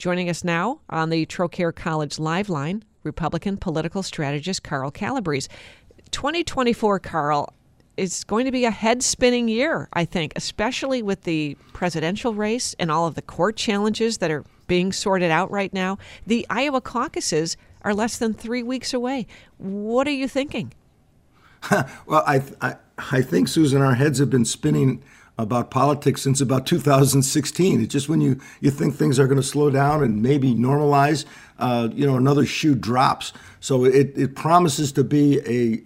Joining us now on the Trocare College live line, Republican political strategist Carl Calabrese. 2024, Carl, is going to be a head-spinning year, I think, especially with the presidential race and all of the court challenges that are being sorted out right now. The Iowa caucuses are less than 3 weeks away. What are you thinking? Well, I think, Susan, our heads have been spinning about politics since about 2016. It's just when you think things are going to slow down and maybe normalize, another shoe drops. So it promises to be a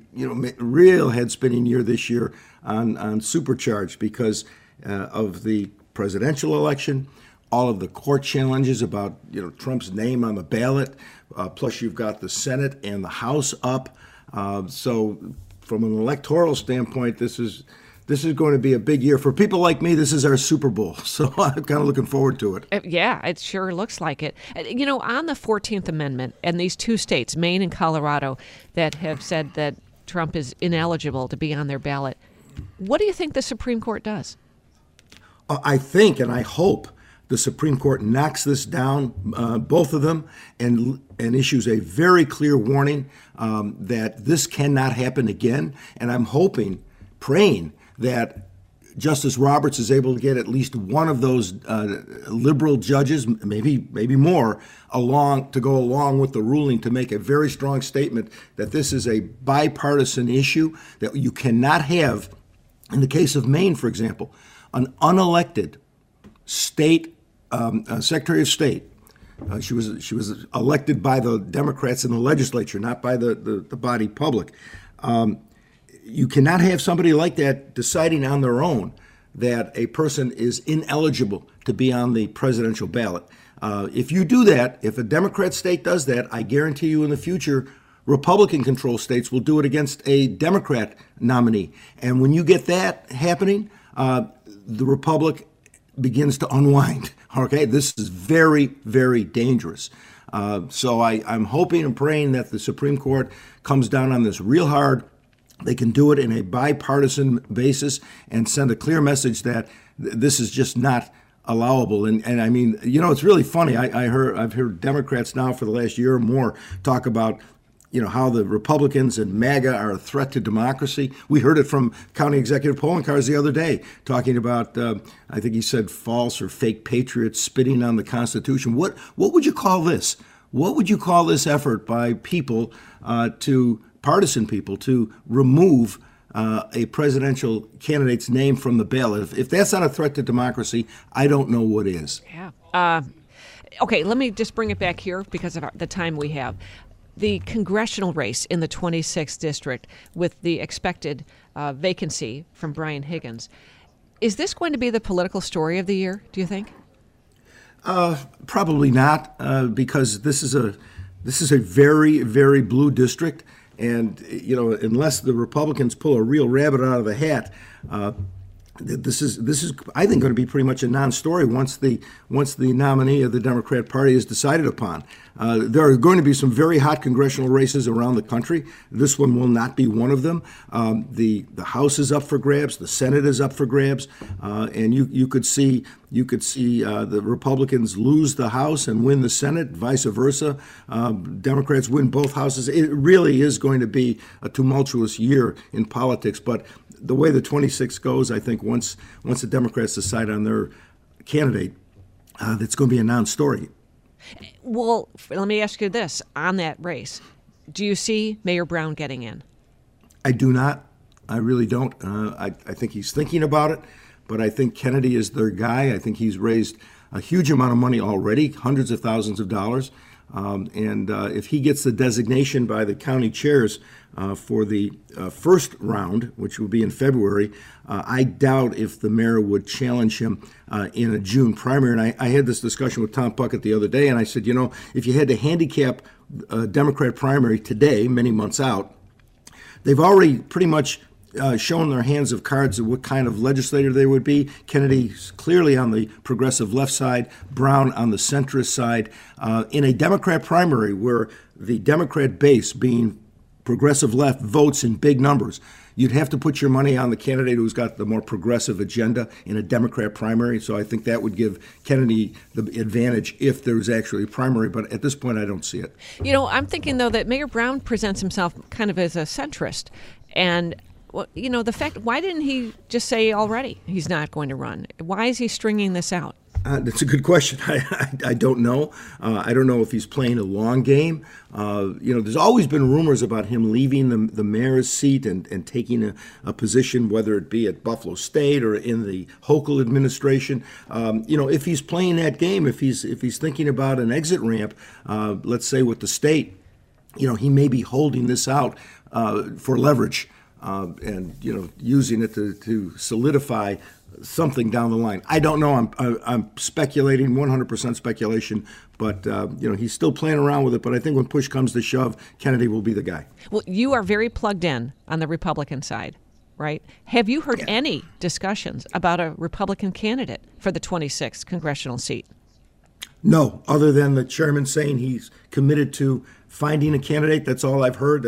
real head-spinning year this year on supercharged because of the presidential election, all of the court challenges about Trump's name on the ballot, plus you've got the Senate and the House up. So from an electoral standpoint, this is going to be a big year. For people like me, this is our Super Bowl. So I'm kind of looking forward to it. Yeah, it sure looks like it. On the 14th Amendment and these two states, Maine and Colorado, that have said that Trump is ineligible to be on their ballot, what do you think the Supreme Court does? I think and I hope the Supreme Court knocks this down, both of them, and issues a very clear warning that this cannot happen again. And I'm hoping, praying, that Justice Roberts is able to get at least one of those liberal judges, maybe more, to go along with the ruling to make a very strong statement that this is a bipartisan issue, that you cannot have, in the case of Maine, for example, an unelected state Secretary of State. She was elected by the Democrats in the legislature, not by the body public. You cannot have somebody like that deciding on their own that a person is ineligible to be on the presidential ballot. If you do that, if a Democrat state does that, I guarantee you in the future, Republican-controlled states will do it against a Democrat nominee. And when you get that happening, the Republic begins to unwind. Okay, this is very, very dangerous. So I'm hoping and praying that the Supreme Court comes down on this real hard. They can do it in a bipartisan basis and send a clear message that this is just not allowable. And I mean, it's really funny. I've heard Democrats now for the last year or more talk about how the Republicans and MAGA are a threat to democracy. We heard it from county executive polling cars the other day, talking about, I think he said, false or fake patriots spitting on the Constitution. What would you call this? What would you call this effort by people partisan people to remove a presidential candidate's name from the ballot? If that's not a threat to democracy, I don't know what is. Yeah. Okay, let me just bring it back here because of the time we have. The congressional race in the 26th district with the expected vacancy from Brian Higgins. Is this going to be the political story of the year, do you think? Probably not, because this is a very, very blue district. And, unless the Republicans pull a real rabbit out of a hat, this is I think, going to be pretty much a non-story once the nominee of the Democrat Party is decided upon. There are going to be some very hot congressional races around the country. This one will not be one of them. The House is up for grabs. The Senate is up for grabs, and you could see the Republicans lose the House and win the Senate, vice versa. Democrats win both houses. It really is going to be a tumultuous year in politics, but the way the 26 goes, I think once the Democrats decide on their candidate, that's going to be a non-story. Well, let me ask you this. On that race, do you see Mayor Brown getting in? I do not. I really don't. I think he's thinking about it, but I think Kennedy is their guy. I think he's raised a huge amount of money already, hundreds of thousands of dollars. If he gets the designation by the county chairs for the first round, which will be in February, I doubt if the mayor would challenge him in a June primary. And I had this discussion with Tom Puckett the other day, and I said, you know, if you had to handicap a Democrat primary today, many months out, they've already pretty much shown their hands of cards of what kind of legislator they would be. Kennedy's clearly on the progressive left side, Brown on the centrist side. In a Democrat primary where the Democrat base, being progressive left, votes in big numbers, you'd have to put your money on the candidate who's got the more progressive agenda in a Democrat primary. So I think that would give Kennedy the advantage if there was actually a primary. But at this point, I don't see it. You know, I'm thinking, though, that Mayor Brown presents himself kind of as a centrist. And well, you know, the fact, why didn't he just say already he's not going to run? Why is he stringing this out? That's a good question. I don't know. I don't know if he's playing a long game. You know, there's always been rumors about him leaving the mayor's seat and taking a position, whether it be at Buffalo State or in the Hochul administration. You know, if he's playing that game, if he's thinking about an exit ramp, let's say with the state, you know, he may be holding this out for leverage. And you know, using it to solidify something down the line. I don't know. I'm speculating, 100% speculation. But you know, he's still playing around with it. But I think when push comes to shove, Kennedy will be the guy. Well, you are very plugged in on the Republican side, right? Have you heard any discussions about a Republican candidate for the 26th congressional seat? No, other than the chairman saying he's committed to finding a candidate. That's all I've heard.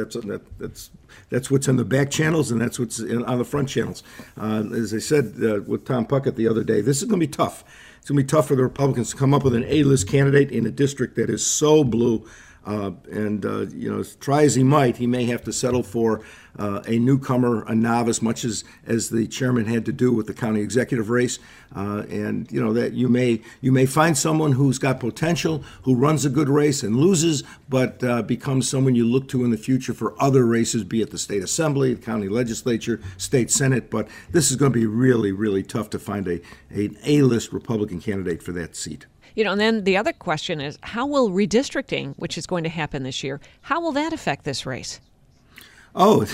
That's what's in the back channels, and that's what's on the front channels. As I said with Tom Puckett the other day, this is going to be tough. It's going to be tough for the Republicans to come up with an A-list candidate in a district that is so blue. You know, try as he might, he may have to settle for a newcomer, a novice, much as the chairman had to do with the county executive race. And you know that you may find someone who's got potential, who runs a good race and loses, but becomes someone you look to in the future for other races, be it the state assembly, the county legislature, state senate. But this is going to be really, really tough to find an A-list Republican candidate for that seat. You know, and then the other question is, how will redistricting, which is going to happen this year, how will that affect this race? Oh,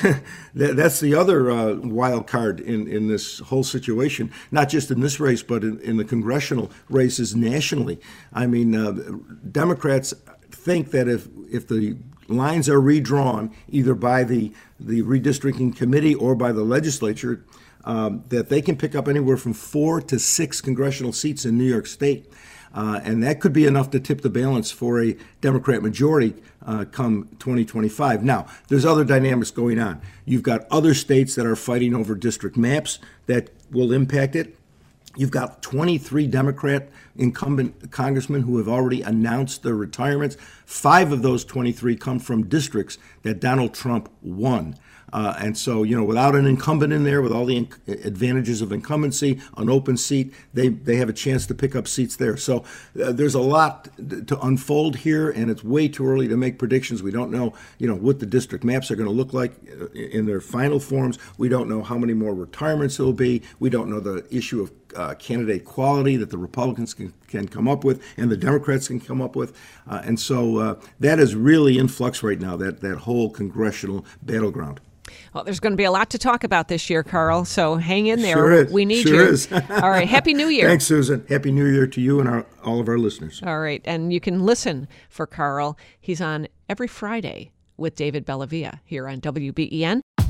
that's the other wild card in this whole situation, not just in this race, but in the congressional races nationally. I mean, Democrats think that if the lines are redrawn, either by the redistricting committee or by the legislature, that they can pick up anywhere from 4 to 6 congressional seats in New York State. And that could be enough to tip the balance for a Democrat majority come 2025. Now, there's other dynamics going on. You've got other states that are fighting over district maps that will impact it. You've got 23 Democrat incumbent congressmen who have already announced their retirements. 5 of those 23 come from districts that Donald Trump won. And so, you know, without an incumbent in there, with all the advantages of incumbency, an open seat, they have a chance to pick up seats there. So there's a lot to unfold here, and it's way too early to make predictions. We don't know, you know, what the district maps are going to look like in their final forms. We don't know how many more retirements there will be. We don't know the issue of candidate quality that the Republicans can come up with and the Democrats can come up with. And so that is really in flux right now, that whole congressional battleground. Well, there's going to be a lot to talk about this year, Carl, so hang in there. Sure is. We need you. Sure is. All right. Happy New Year. Thanks, Susan. Happy New Year to you and all of our listeners. All right. And you can listen for Carl. He's on every Friday with David Bellavia here on WBEN.